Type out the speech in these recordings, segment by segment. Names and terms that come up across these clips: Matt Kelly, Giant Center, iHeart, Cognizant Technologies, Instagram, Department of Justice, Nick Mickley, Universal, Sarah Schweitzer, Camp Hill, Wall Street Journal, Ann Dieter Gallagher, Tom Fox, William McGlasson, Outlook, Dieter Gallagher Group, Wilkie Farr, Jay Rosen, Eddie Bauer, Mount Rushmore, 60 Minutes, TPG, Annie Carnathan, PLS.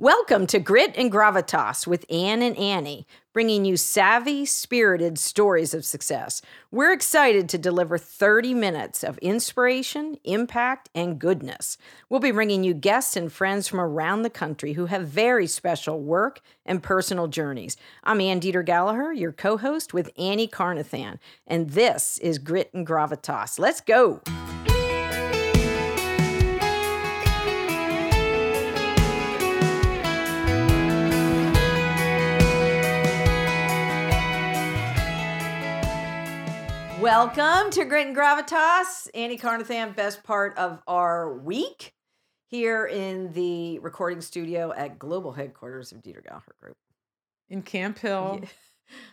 Welcome to Grit and Gravitas with Ann and Annie, bringing you savvy, spirited stories of success. We're excited to deliver 30 minutes of inspiration, impact, and goodness. We'll be bringing you guests and friends from around the country who have very special work and personal journeys. I'm Ann Dieter Gallagher, your co-host with Annie Carnathan, and this is Grit and Gravitas. Let's go. Welcome to Grit and Gravitas. Annie Carnathan, best part of our week here in the recording studio at global headquarters of Dieter Gallagher Group. In Camp Hill,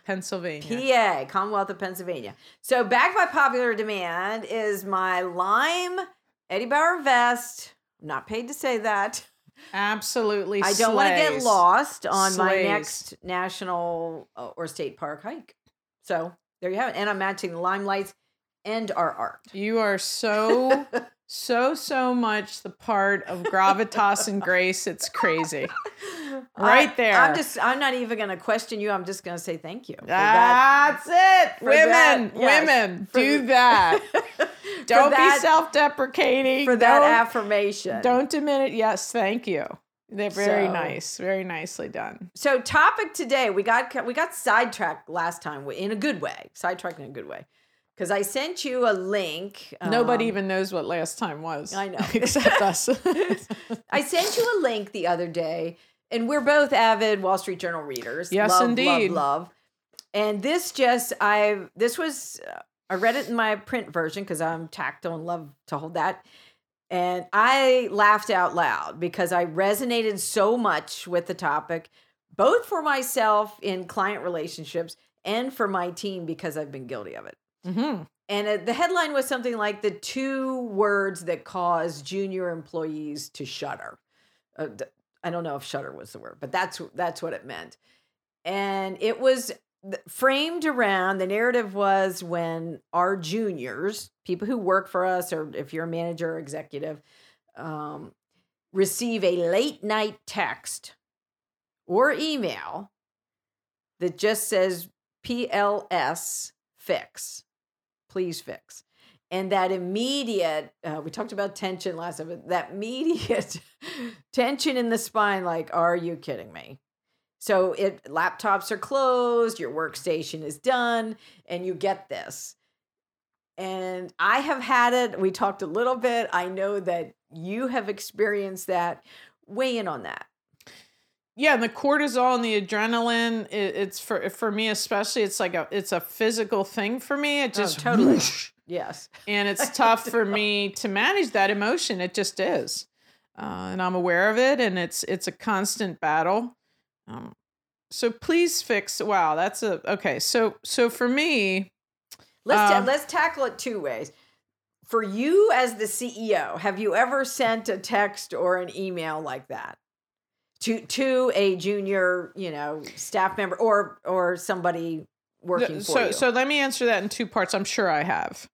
Pennsylvania. PA, Commonwealth of Pennsylvania. So back by popular demand is my lime Eddie Bauer vest. I'm not paid to say that. Absolutely I don't want to get lost on my next national or state park hike. So there you have it. And I'm matching the limelights and our art. You are so, so much the part of gravitas and grace. It's crazy. Right there. I'm not even going to question you. I'm just going to say thank you. That's it. Women, do that. Don't be self-deprecating. For that affirmation. Don't diminish. Yes, thank you. They're very nice. Very nicely done. So topic today, we got sidetracked last time in a good way. Sidetracked in a good way. Because I sent you a link. Nobody even knows what last time was. I know. Except us. I sent you a link the other day, and we're both avid Wall Street Journal readers. Yes, indeed. Love. And this I read it in my print version because I'm tactile and love to hold that. And I laughed out loud because I resonated so much with the topic, both for myself in client relationships and for my team because I've been guilty of it. Mm-hmm. And the headline was something like the two words that cause junior employees to shudder. I don't know if shudder was the word, but that's what it meant. And it was framed around, the narrative was when our juniors, people who work for us, or if you're a manager or executive, receive a late night text or email that just says PLS fix, please fix. And that immediate, we talked about tension last time, that immediate tension in the spine, like, are you kidding me? So laptops are closed, your workstation is done, and you get this. And I have had it. We talked a little bit. I know that you have experienced that. Weigh in on that. Yeah, the cortisol and the adrenaline, it's for me especially, it's like it's a physical thing for me. It just totally. Whoosh. Yes. And it's tough for me to manage that emotion. It just is. And I'm aware of it, and it's a constant battle. So please fix. Wow, that's okay. So for me, let's tackle it two ways. For you as the CEO, have you ever sent a text or an email like that to a junior, staff member or somebody working for you? So let me answer that in two parts. I'm sure I have,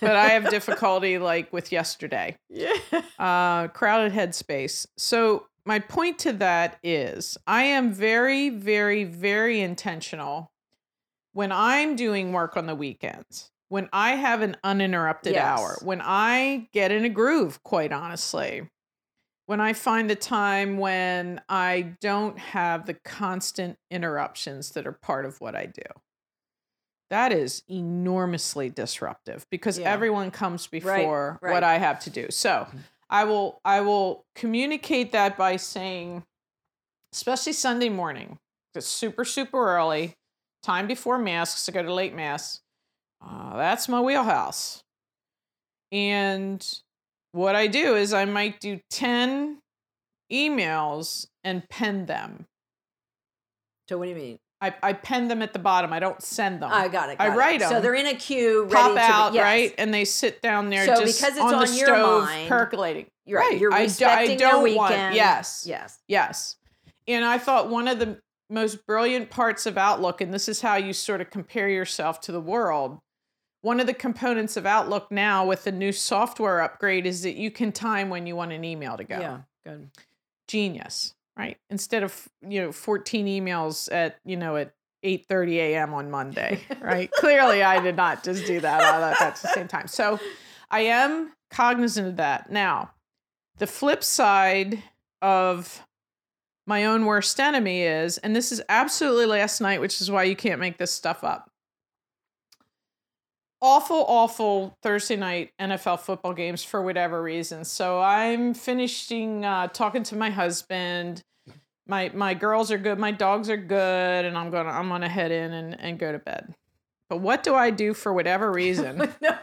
but I have difficulty like with yesterday. Yeah. Crowded headspace. So. My point to that is I am very, very, very intentional when I'm doing work on the weekends, when I have an uninterrupted hour, when I get in a groove, quite honestly, when I find the time when I don't have the constant interruptions that are part of what I do. That is enormously disruptive because everyone comes before what I have to do. So I will communicate that by saying, especially Sunday morning, it's super, super early, time before mass, because I go to late mass. That's my wheelhouse. And what I do is I might do 10 emails and pen them. So what do you mean? I pen them at the bottom. I don't send them. I got it. I write them. So they're in a queue, ready pop out, right? And they sit down there so just because it's on the your stove, mind, percolating. You're right. You're respecting their weekend. Yes. And I thought one of the most brilliant parts of Outlook, and this is how you sort of compare yourself to the world, one of the components of Outlook now with the new software upgrade is that you can time when you want an email to go. Yeah, good. Genius. Right. Instead of, 14 emails at 8:30 a.m. on Monday, right? Clearly, I did not just do that all at the same time. So I am cognizant of that. Now, the flip side of my own worst enemy is, and this is absolutely last night, which is why you can't make this stuff up. Awful Thursday night NFL football games for whatever reason. So I'm finishing talking to my husband. My girls are good. My dogs are good. And I'm gonna head in and go to bed. But what do I do for whatever reason? No,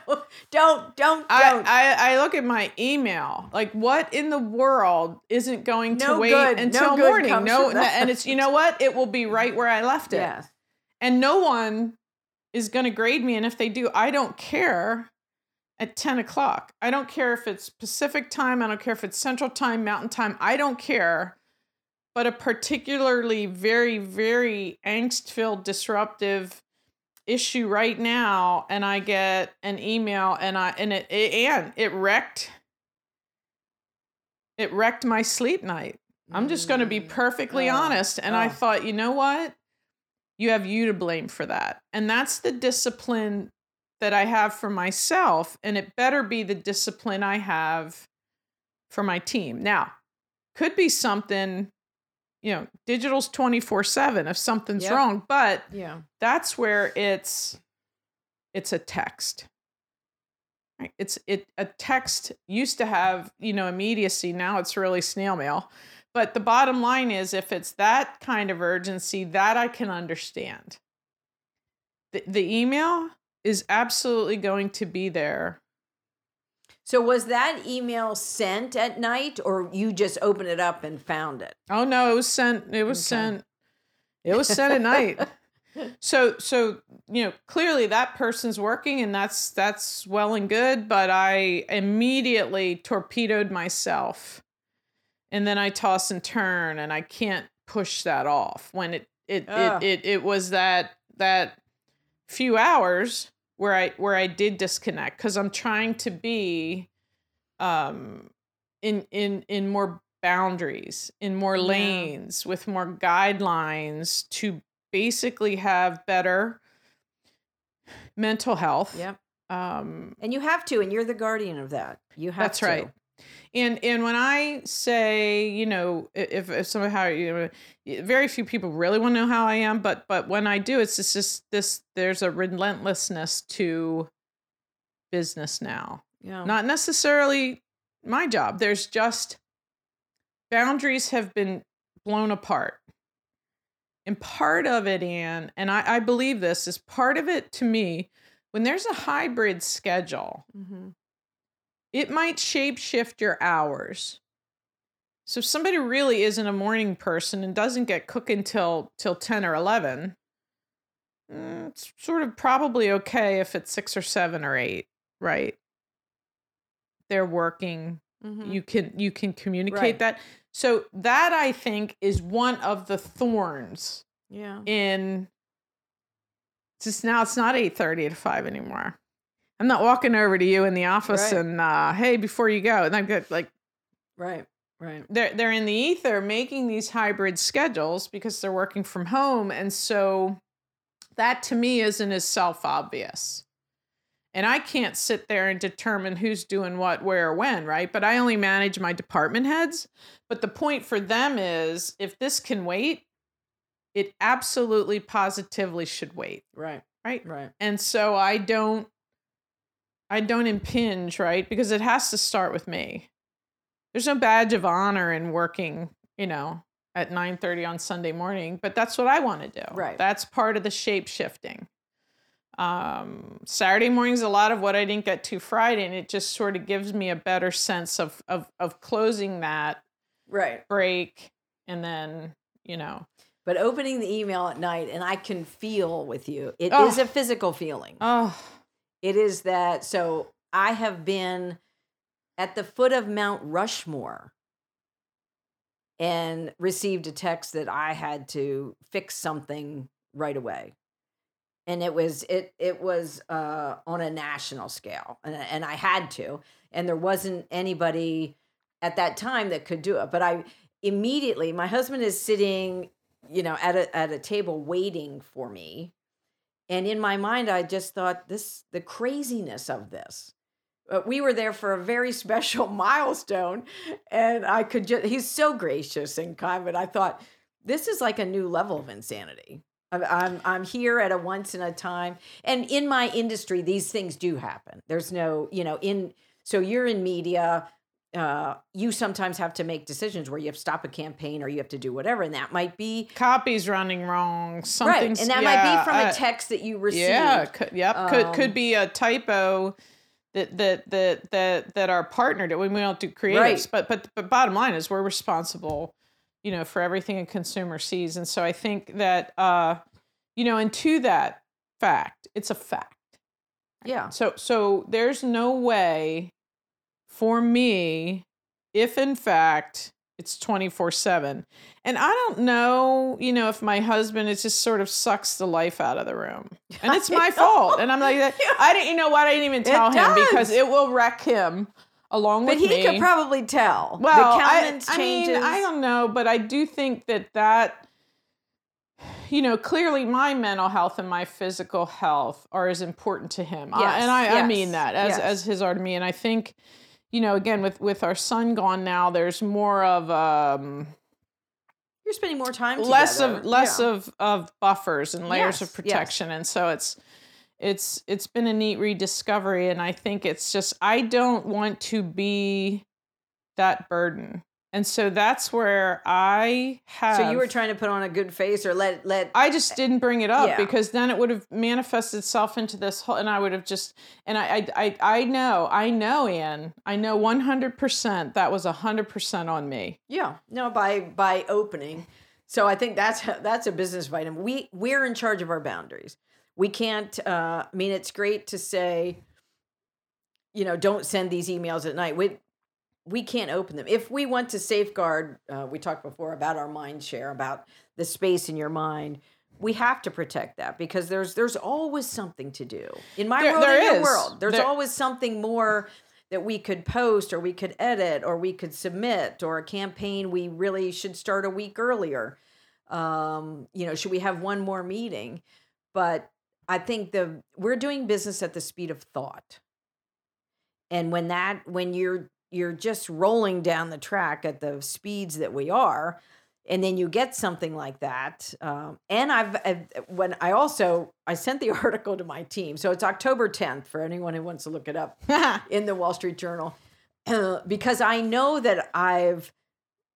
don't. I look at my email. Like, what in the world isn't going to wait until morning? No, and it's, you know what? It will be right where I left it. Yeah. And no one is going to grade me. And if they do, I don't care at 10 o'clock. I don't care if it's Pacific time. I don't care if it's Central time, Mountain time. I don't care. But a particularly very, very angst-filled, disruptive issue right now, and I get an email, and it wrecked my sleep night. I'm just going to be perfectly honest. And I thought, you know what? You have you to blame for that. And that's the discipline that I have for myself, and it better be the discipline I have for my team. Now, could be something. Digital's 24/7 if something's wrong, but that's where it's a text. Right? A text used to have, immediacy. Now it's really snail mail. But the bottom line is, if it's that kind of urgency, that I can understand. The email is absolutely going to be there. So was that email sent at night, or you just opened it up and found it? Oh no, it was sent. It was sent at night. So clearly that person's working, and that's well and good. But I immediately torpedoed myself, and then I toss and turn, and I can't push that off. When it was that few hours where I did disconnect, because I'm trying to be in more boundaries, in more lanes, with more guidelines to basically have better mental health. Yep. And you have to, and you're the guardian of that. You have to. That's right. And when I say, if somehow, very few people really want to know how I am, but when I do, it's just this, there's a relentlessness to business now. Yeah. Not necessarily my job. There's just boundaries have been blown apart. And part of it, Anne, and I believe this, is part of it to me, when there's a hybrid schedule, it might shape shift your hours. So if somebody really isn't a morning person and doesn't get cooking till 10 or 11, it's sort of probably okay if it's 6 or 7 or 8, right? They're working. Mm-hmm. You can communicate that. So that, I think, is one of the thorns. Yeah. In just now, it's not 8:30 to 5 anymore. I'm not walking over to you in the office and, hey, before you go. And I'm good, like, right. They're in the ether making these hybrid schedules because they're working from home. And so that to me isn't as self-obvious. And I can't sit there and determine who's doing what, where, when, right? But I only manage my department heads. But the point for them is, if this can wait, it absolutely positively should wait. Right. And so I don't impinge, right? Because it has to start with me. There's no badge of honor in working, at 9:30 on Sunday morning, but that's what I want to do. Right. That's part of the shape shifting. Saturday morning's a lot of what I didn't get to Friday, and it just sort of gives me a better sense of closing that break, and then, But opening the email at night, and I can feel with you. It is a physical feeling. Oh. It is that, so I have been at the foot of Mount Rushmore and received a text that I had to fix something right away. And it was on a national scale, and I had to, and there wasn't anybody at that time that could do it. But I, immediately, my husband is sitting, you know, at a table waiting for me. And in my mind, I just thought the craziness of this. But we were there for a very special milestone, and I could he's so gracious and kind, but I thought, this is like a new level of insanity. I'm here at a once in a time. And in my industry, these things do happen. There's no, you know, so you're in media, you sometimes have to make decisions where you have to stop a campaign or you have to do whatever. And that might be copies running wrong. Something, right. And that might be from a text that you received. Yeah. Could be a typo that are partnered. I mean, we don't do creatives, right. but bottom line is we're responsible, you know, for everything a consumer sees. And so I think that, you know, and to that fact, it's a fact. Yeah. So there's no way for me, if in fact it's 24/7, and I don't know, you know, if my husband, it just sort of sucks the life out of the room, and it's my fault. And I'm like, I didn't, you know what? I didn't even tell him because it will wreck him along with me. But he could probably tell. Well, the countenance changes. I mean, I don't know, but I do think that, you know, clearly my mental health and my physical health are as important to him. Yes, I mean that as his are to me. And I think, you know, again, with our son gone now, there's more of, you're spending more time together. Less of buffers and layers of protection. Yes. And so it's been a neat rediscovery. And I think it's just, I don't want to be that burden. And so that's where I have. So you were trying to put on a good face or let. I just didn't bring it up because then it would have manifested itself into this whole, and I would have just. And I know, Ann, I know 100% that was 100% on me. Yeah, no, by opening. So I think that's a business item. We're in charge of our boundaries. We can't. I mean, it's great to say, you know, don't send these emails at night. We can't open them. If we want to safeguard, we talked before about our mind share, about the space in your mind, we have to protect that because there's always something to do. In my world, in your world, there's always something more that we could post or we could edit or we could submit, or a campaign we really should start a week earlier. You know, should we have one more meeting? But I think we're doing business at the speed of thought. And when you're just rolling down the track at the speeds that we are. And then you get something like that. And I sent the article to my team. So it's October 10th for anyone who wants to look it up in the Wall Street Journal, because I know that I've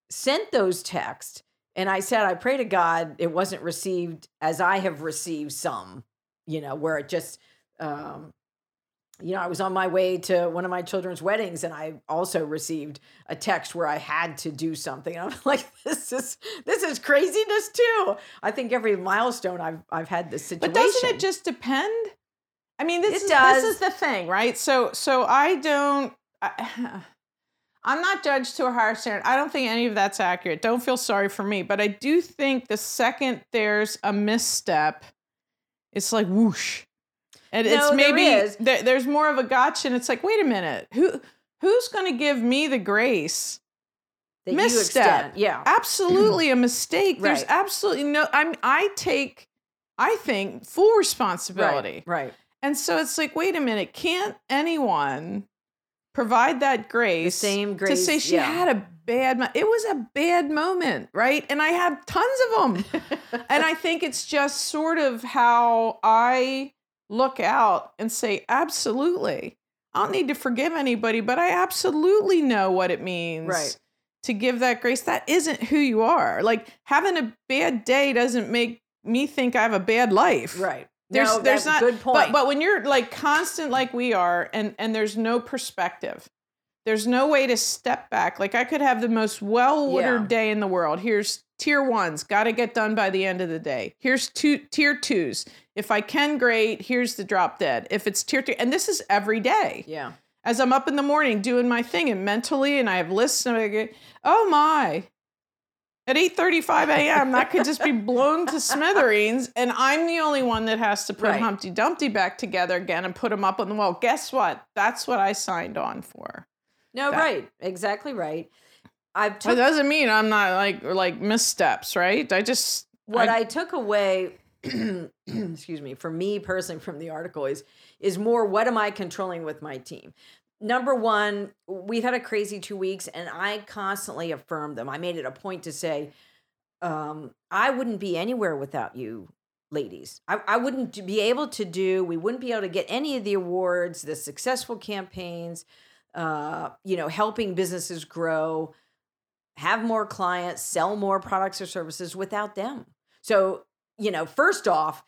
sent those texts and I said, I pray to God it wasn't received as I have received some, you know, where it just, you know, I was on my way to one of my children's weddings and I also received a text where I had to do something. And I'm like, this is craziness too. I think every milestone I've had this situation. But doesn't it just depend? I mean, this is the thing, right? So I'm not judged to a higher standard. I don't think any of that's accurate. Don't feel sorry for me. But I do think the second there's a misstep, it's like whoosh. And no, it's maybe there's more of a gotcha, and it's like, wait a minute, who's going to give me the grace? That misstep, yeah, absolutely a mistake. Right. There's absolutely no. I think full responsibility, right? And so it's like, wait a minute, can't anyone provide that grace? The same grace to say she had a bad. It was a bad moment, right? And I have tons of them, and I think it's just sort of how I look out and say, absolutely, I don't need to forgive anybody, but I absolutely know what it means to give that grace. That isn't who you are. Like, having a bad day doesn't make me think I have a bad life. Right. There's not, good point. But when you're like constant, like we are, and there's no perspective, there's no way to step back. Like, I could have the most well-ordered day in the world. Here's tier ones, got to get done by the end of the day. Here's tier twos. If I can, great. Here's the drop dead. If it's tier two, and this is every day. Yeah. As I'm up in the morning doing my thing and mentally, and I have lists, and I go, oh my, at 8:35 a.m., that could just be blown to smithereens, and I'm the only one that has to put Humpty Dumpty back together again and put him up on the wall. Guess what? That's what I signed on for. No, that. Right. Exactly right. That doesn't mean I'm not like missteps, right? What I took away, excuse me, for me personally from the article is more, what am I controlling with my team? Number one, we've had a crazy 2 weeks, and I constantly affirmed them. I made it a point to say, I wouldn't be anywhere without you ladies. I wouldn't be able to we wouldn't be able to get any of the awards, the successful campaigns, helping businesses grow, have more clients, sell more products or services without them. So, first off,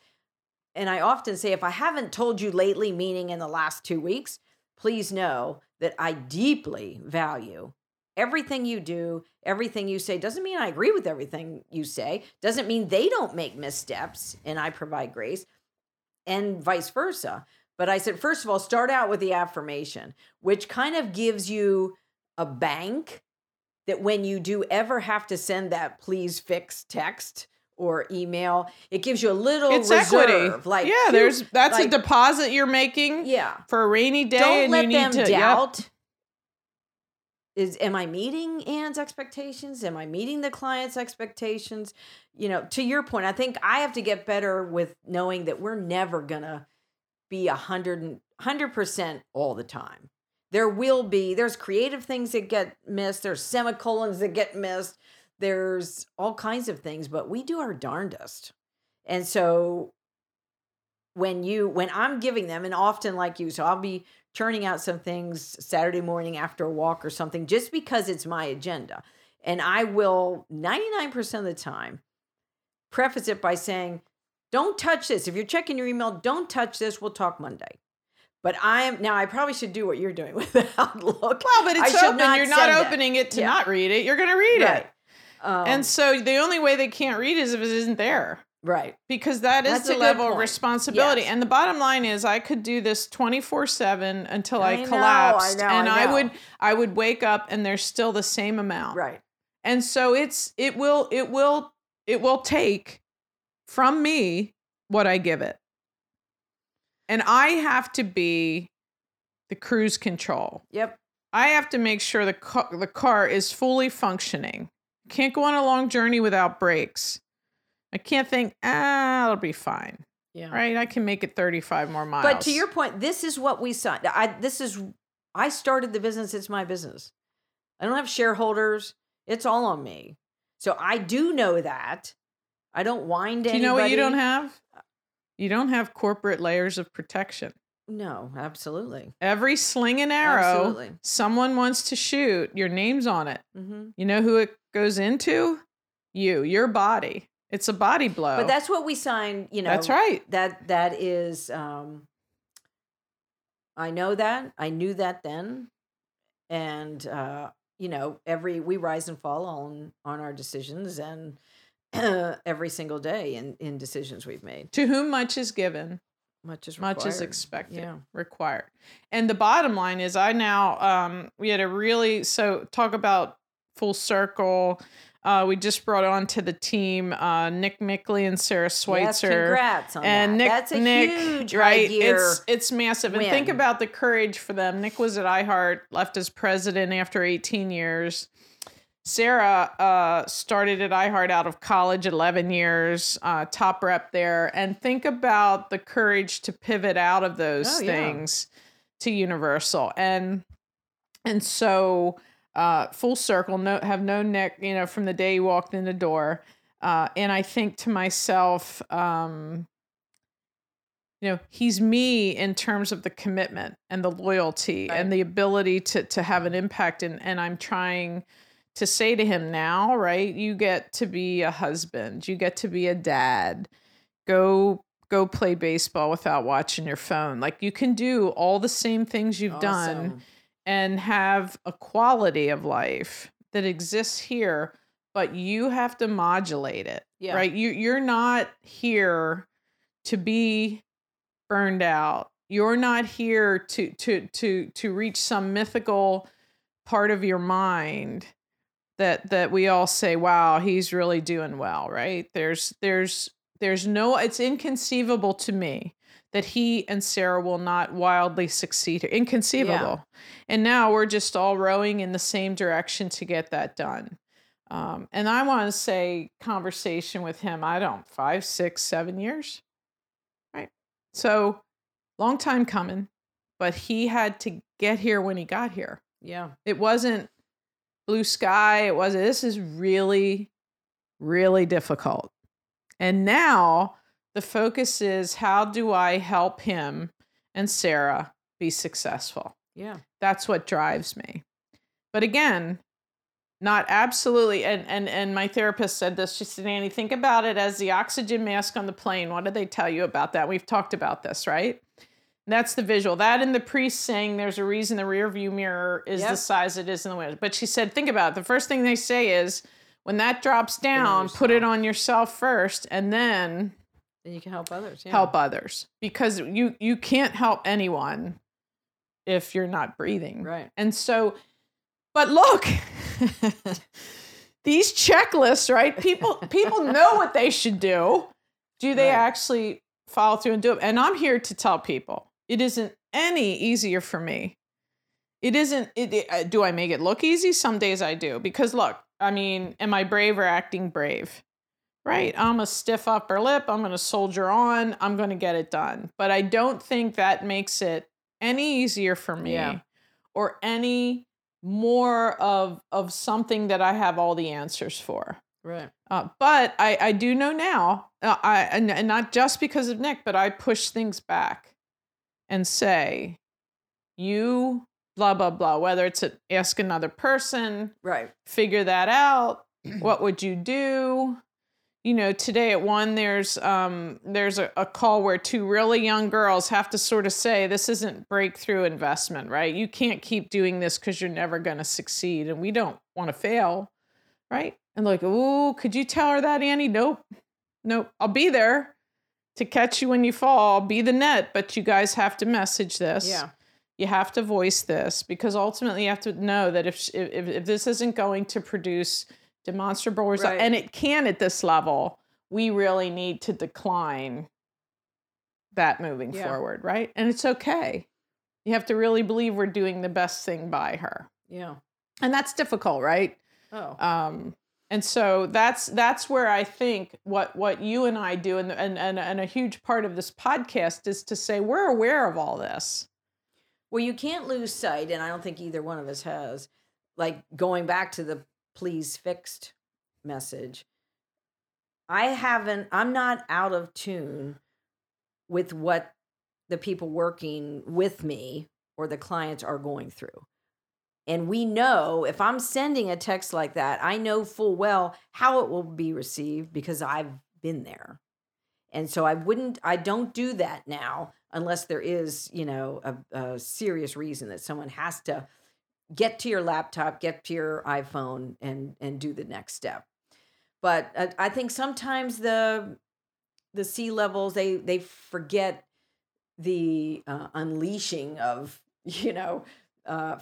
and I often say, if I haven't told you lately, meaning in the last 2 weeks, please know that I deeply value everything you do, everything you say. Doesn't mean I agree with everything you say. Doesn't mean they don't make missteps and I provide grace and vice versa. But I said, first of all, start out with the affirmation, which kind of gives you a bank that when you do ever have to send that please fix text or email, it gives you a little reserve. Equity. That's a deposit you're making for a rainy day. Don't let them doubt. Yep. Am I meeting Ann's expectations? Am I meeting the client's expectations? To your point, I think I have to get better with knowing that we're never going to be 100% all the time. There's creative things that get missed. There's semicolons that get missed. There's all kinds of things, but we do our darndest. And so when I'm giving them, and often like you, so I'll be churning out some things Saturday morning after a walk or something, just because it's my agenda. And I will 99% of the time preface it by saying, don't touch this. If you're checking your email, don't touch this. We'll talk Monday. But I probably should do what you're doing with Outlook. Well, but it's open. You're not opening it to not read it. You're going to read it. And so the only way they can't read is if it isn't there. Right. Because that's the level of responsibility. Yes. And the bottom line is I could do this 24/7 until I collapsed. I know. I would wake up and there's still the same amount. Right. And so it will take from me what I give it. And I have to be the cruise control. Yep. I have to make sure the car is fully functioning. Can't go on a long journey without brakes. I can't think, it'll be fine. Yeah. Right? I can make it 35 more miles. But to your point, this is what we saw. I started the business. It's my business. I don't have shareholders. It's all on me. So I do know that. I don't wind anybody. Do you know what you don't have? You don't have corporate layers of protection. No, absolutely. Every sling and arrow someone wants to shoot, your name's on it. Mm-hmm. You know who it goes into? Your body. It's a body blow. But that's what we signed, That's right. That is, I know that. I knew that then. And, we rise and fall on our decisions and every single day in decisions we've made. To whom much is given. Much is required. Much is expected. Yeah. Required. And the bottom line is I now, we had a really, so talk about full circle. We just brought on to the team Nick Mickley and Sarah Schweitzer. Yes, congrats on and that. Nick, that's a huge right? It's massive. Win. And think about the courage for them. Nick was at iHeart, left as president after 18 years. Sarah started at iHeart out of college, 11 years, top rep there. And think about the courage to pivot out of those things to Universal. And so... full circle, known Nick, from the day he walked in the door. And I think to myself, he's me in terms of the commitment and the loyalty and the ability to have an impact. And I'm trying to say to him now, right, you get to be a husband, you get to be a dad, go play baseball without watching your phone. Like you can do all the same things you've done. And have a quality of life that exists here, but you have to modulate it, right? You're not here to be burned out. You're not here to reach some mythical part of your mind that we all say, wow, he's really doing well, right? There's It's inconceivable to me that he and Sarah will not wildly succeed. Inconceivable. Yeah. And now we're just all rowing in the same direction to get that done. And I want to say conversation with him, 5, 6, 7 years. Right. So long time coming, but he had to get here when he got here. Yeah. It wasn't blue sky. It wasn't, this is really, really difficult. And now the focus is, how do I help him and Sarah be successful? Yeah. That's what drives me. But again, not absolutely. And my therapist said this. She said, Annie, think about it as the oxygen mask on the plane. What did they tell you about that? We've talked about this, right? And that's the visual. That and the priest saying there's a reason the rear view mirror is the size it is in the window. But she said, think about it. The first thing they say is, when that drops down, put it on yourself first, and then you can help others. Yeah. Help others. Because you can't help anyone if you're not breathing. Right. And so, but look, these checklists, right? People know what they should do. Do they actually follow through and do it? And I'm here to tell people, it isn't any easier for me. It isn't, do I make it look easy? Some days I do. Because look, I mean, am I brave or acting brave? Right? I'm a stiff upper lip. I'm going to soldier on. I'm going to get it done. But I don't think that makes it any easier for me or any more of something that I have all the answers for. Right. But I do know now, and not just because of Nick, but I push things back and say, you blah, blah, blah, whether it's ask another person, right? Figure that out. What would you do? You know, today at 1, there's a call where 2 really young girls have to sort of say, this isn't breakthrough investment, right? You can't keep doing this because you're never going to succeed, and we don't want to fail, right? And like, ooh, could you tell her that, Annie? Nope. I'll be there to catch you when you fall. I'll be the net, but you guys have to message this. Yeah. You have to voice this, because ultimately you have to know that if this isn't going to produce demonstrable results, and it can at this level, we really need to decline that moving forward, right? And it's okay. You have to really believe we're doing the best thing by her. Yeah. And that's difficult, right? Oh. And so that's where I think what you and I do, and a huge part of this podcast is to say, we're aware of all this. Well, you can't lose sight, and I don't think either one of us has, like going back to the please fixed message. I'm not out of tune with what the people working with me or the clients are going through. And we know if I'm sending a text like that, I know full well how it will be received because I've been there. And so I don't do that now unless there is, you know, a serious reason that someone has to get to your laptop, get to your iPhone and do the next step. But I think sometimes the C-levels, they forget the unleashing of, you know,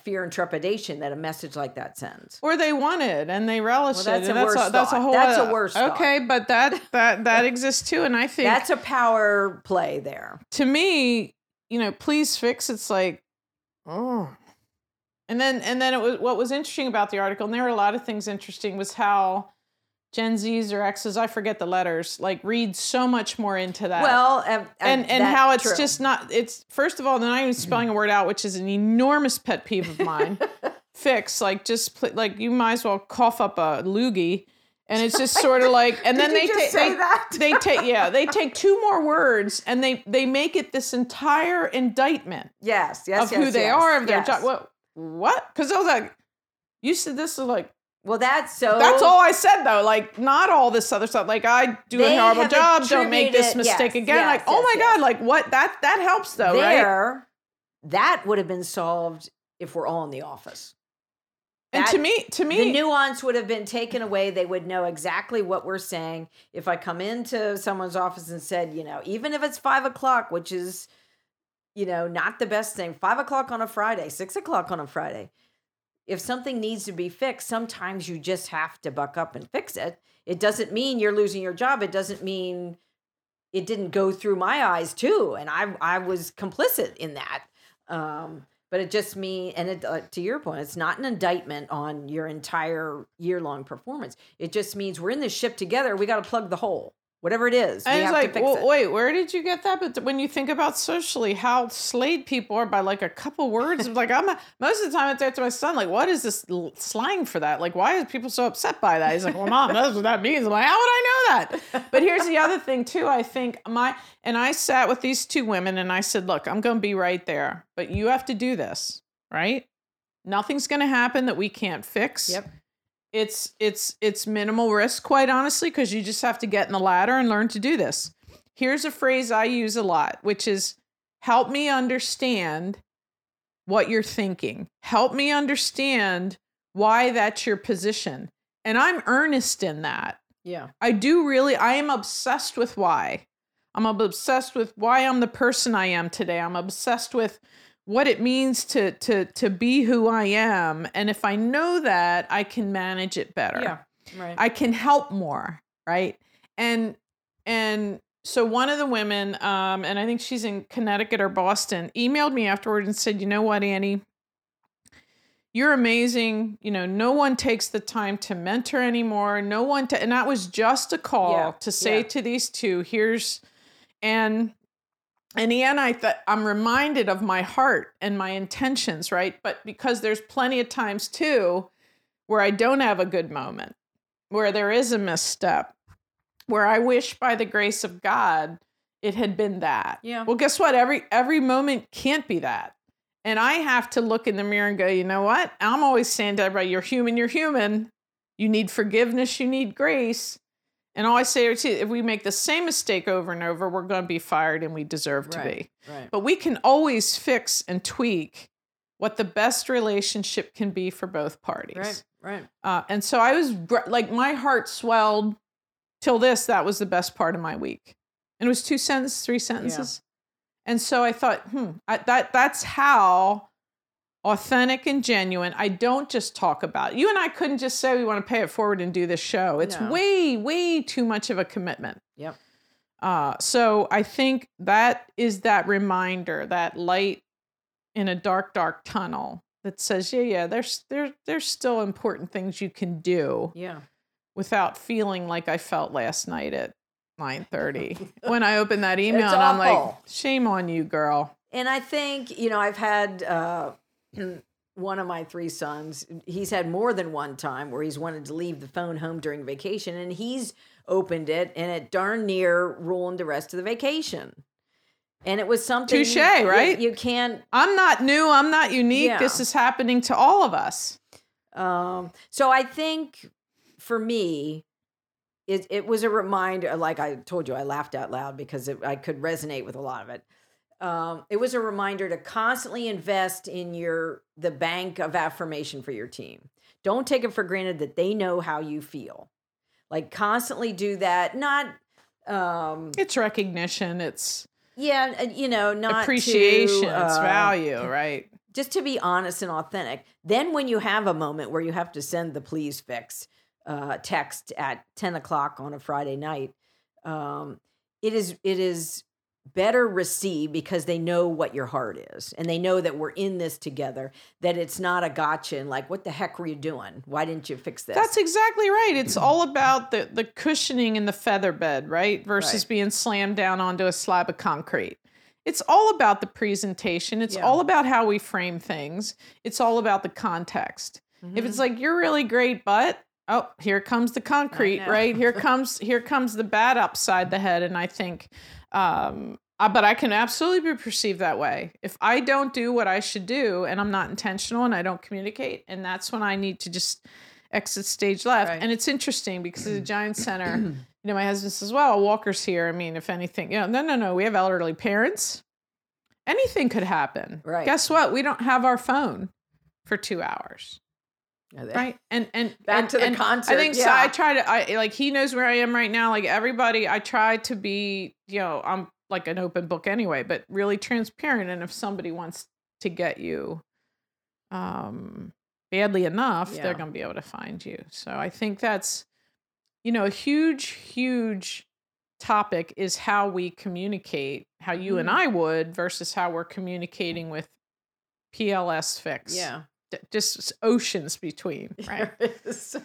fear and trepidation that a message like that sends, or they want it and they relish it. That's a worse thought. Okay, but that exists too, and I think that's a power play there. To me, you know, please fix. It's like, oh, and then it was what was interesting about the article, and there were a lot of things interesting, was how Gen Zs or X's, I forget the letters, like read so much more into that. Well, and how it's true. Just not, it's, first of all, they're not even spelling a word out, which is an enormous pet peeve of mine. Fix, like just, like you might as well cough up a loogie. And it's just sort of like, and then they take 2 more words and they make it this entire indictment. Yes, of who they are, of their job. What? Because I was like, you said this is like, well, that's all I said though. Like, not all this other stuff. Like, I do a horrible job. Don't make this mistake again. Yes, like, oh my God! Like, what? That helps though, right? That would have been solved if we're all in the office. And to me, the nuance would have been taken away. They would know exactly what we're saying. If I come into someone's office and said, you know, even if it's 5:00, which is, you know, not the best thing, 5:00 on a Friday, 6:00 on a Friday. If something needs to be fixed, sometimes you just have to buck up and fix it. It doesn't mean you're losing your job. It doesn't mean it didn't go through my eyes too. And I was complicit in that. But it just me, and it, to your point, it's not an indictment on your entire year-long performance. It just means we're in this ship together. We got to plug the hole, whatever it is. I was like, well, wait, where did you get that? But when you think about socially, how slayed people are by like a couple words, like most of the time I say to my son, like, what is this slang for that? Like, why are people so upset by that? He's like, well, Mom, that's what that means. I'm like, how would I know that? But here's the other thing too. I think I sat with these two women and I said, look, I'm going to be right there, but you have to do this, right? Nothing's going to happen that we can't fix. Yep. It's minimal risk, quite honestly, because you just have to get in the ladder and learn to do this. Here's a phrase I use a lot, which is, help me understand what you're thinking. Help me understand why that's your position. And I'm earnest in that. Yeah. I am obsessed with why. I'm obsessed with why I'm the person I am today. I'm obsessed with what it means to be who I am. And if I know that, I can manage it better. Yeah, right. I can help more, right? And so one of the women, and I think she's in Connecticut or Boston, emailed me afterward and said, you know what, Annie, you're amazing. You know, no one takes the time to mentor anymore. And that was just a call to say to these two, here's, and Ann, I'm reminded of my heart and my intentions, right? But because there's plenty of times too where I don't have a good moment, where there is a misstep, where I wish by the grace of God it had been that. Yeah. Well, guess what? Every moment can't be that. And I have to look in the mirror and go, you know what? I'm always saying to everybody, you're human. You need forgiveness. You need grace. And all I say is, if we make the same mistake over and over, we're going to be fired, and we deserve to be. Right. But we can always fix and tweak what the best relationship can be for both parties. Right. And so I was like, my heart swelled till this. That was the best part of my week. And it was 3 sentences. Yeah. And so I thought, that's how authentic and genuine. I don't just talk about it. You and I couldn't just say we want to pay it forward and do this show. It's way, way too much of a commitment. Yep. So I think that is that reminder, that light in a dark, dark tunnel that says, there's still important things you can do. Yeah. Without feeling like I felt last night at 9:30 when I opened that email, it's and awful. I'm like, shame on you, girl. And I think I've had. One of my 3 sons, he's had more than one time where he's wanted to leave the phone home during vacation, and he's opened it, and it darn near ruined the rest of the vacation. And it was something... Touché, right? You can't... I'm not new. I'm not unique. Yeah. This is happening to all of us. So I think, for me, it was a reminder, like I told you, I laughed out loud because I could resonate with a lot of it. It was a reminder to constantly invest in the bank of affirmation for your team. Don't take it for granted that they know how you feel. Like, constantly do that. Not it's recognition. It's not appreciation. It's value, right? Just to be honest and authentic. Then when you have a moment where you have to send the please fix text at 10:00 on a Friday night, it is. Better receive, because they know what your heart is, and they know that we're in this together, that it's not a gotcha and like, what the heck were you doing? Why didn't you fix this? That's exactly right. It's all about the cushioning in the feather bed, right? Versus being slammed down onto a slab of concrete. It's all about the presentation. It's all about how we frame things. It's all about the context. Mm-hmm. If it's like, you're really great, but oh, here comes the concrete, right? Here comes the bat upside the head. And I think... but I can absolutely be perceived that way. If I don't do what I should do, and I'm not intentional, and I don't communicate, and that's when I need to just exit stage left. Right. And it's interesting because at the Giant Center, my husband says, well, Walker's here. I mean, if anything, no, we have elderly parents. Anything could happen. Right. Guess what? We don't have our phone for 2 hours. Right. And back to the concert. I think so. I try to, he knows where I am right now. Like everybody, I try to be, I'm like an open book anyway, but really transparent. And if somebody wants to get you, badly enough, they're going to be able to find you. So I think that's, a huge, huge topic is how we communicate, how you and I would versus how we're communicating with PLS Fix. Yeah. Just oceans between, right? Yes.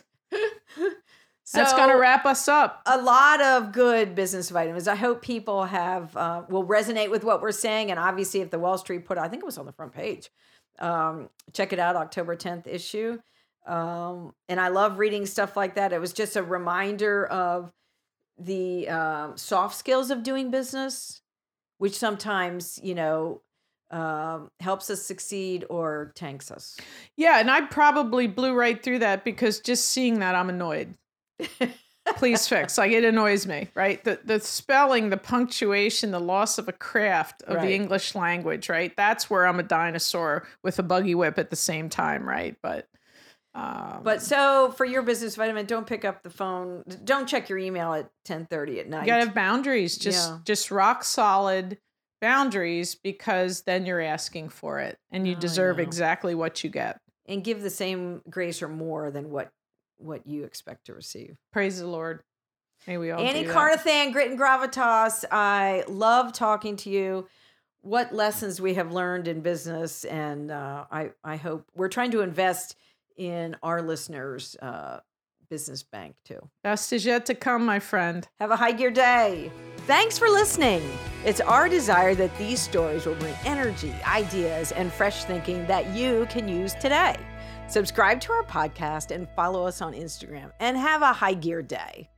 So that's going to wrap us up. A lot of good business vitamins. I hope people will resonate with what we're saying. And obviously, if the Wall Street I think it was on the front page. Check it out, October 10th issue. And I love reading stuff like that. It was just a reminder of the soft skills of doing business, which sometimes, helps us succeed or tanks us. Yeah, and I probably blew right through that because just seeing that, I'm annoyed. Please fix. It annoys me, right? The spelling, the punctuation, the loss of a craft of the English language, right? That's where I'm a dinosaur with a buggy whip at the same time, right? But so for your business vitamin, don't pick up the phone. Don't check your email at 10:30 at night. You got to have boundaries. Just rock solid boundaries, because then you're asking for it and you deserve exactly what you get. And give the same grace or more than what you expect to receive. Praise the Lord. May we all Annie Carnathan, Grit and Gravitas. I love talking to you. What lessons we have learned in business. And I hope we're trying to invest in our listeners' business bank too. Best is yet to come, my friend. Have a high gear day. Thanks for listening. It's our desire that these stories will bring energy, ideas, and fresh thinking that you can use today. Subscribe to our podcast and follow us on Instagram, and have a high gear day.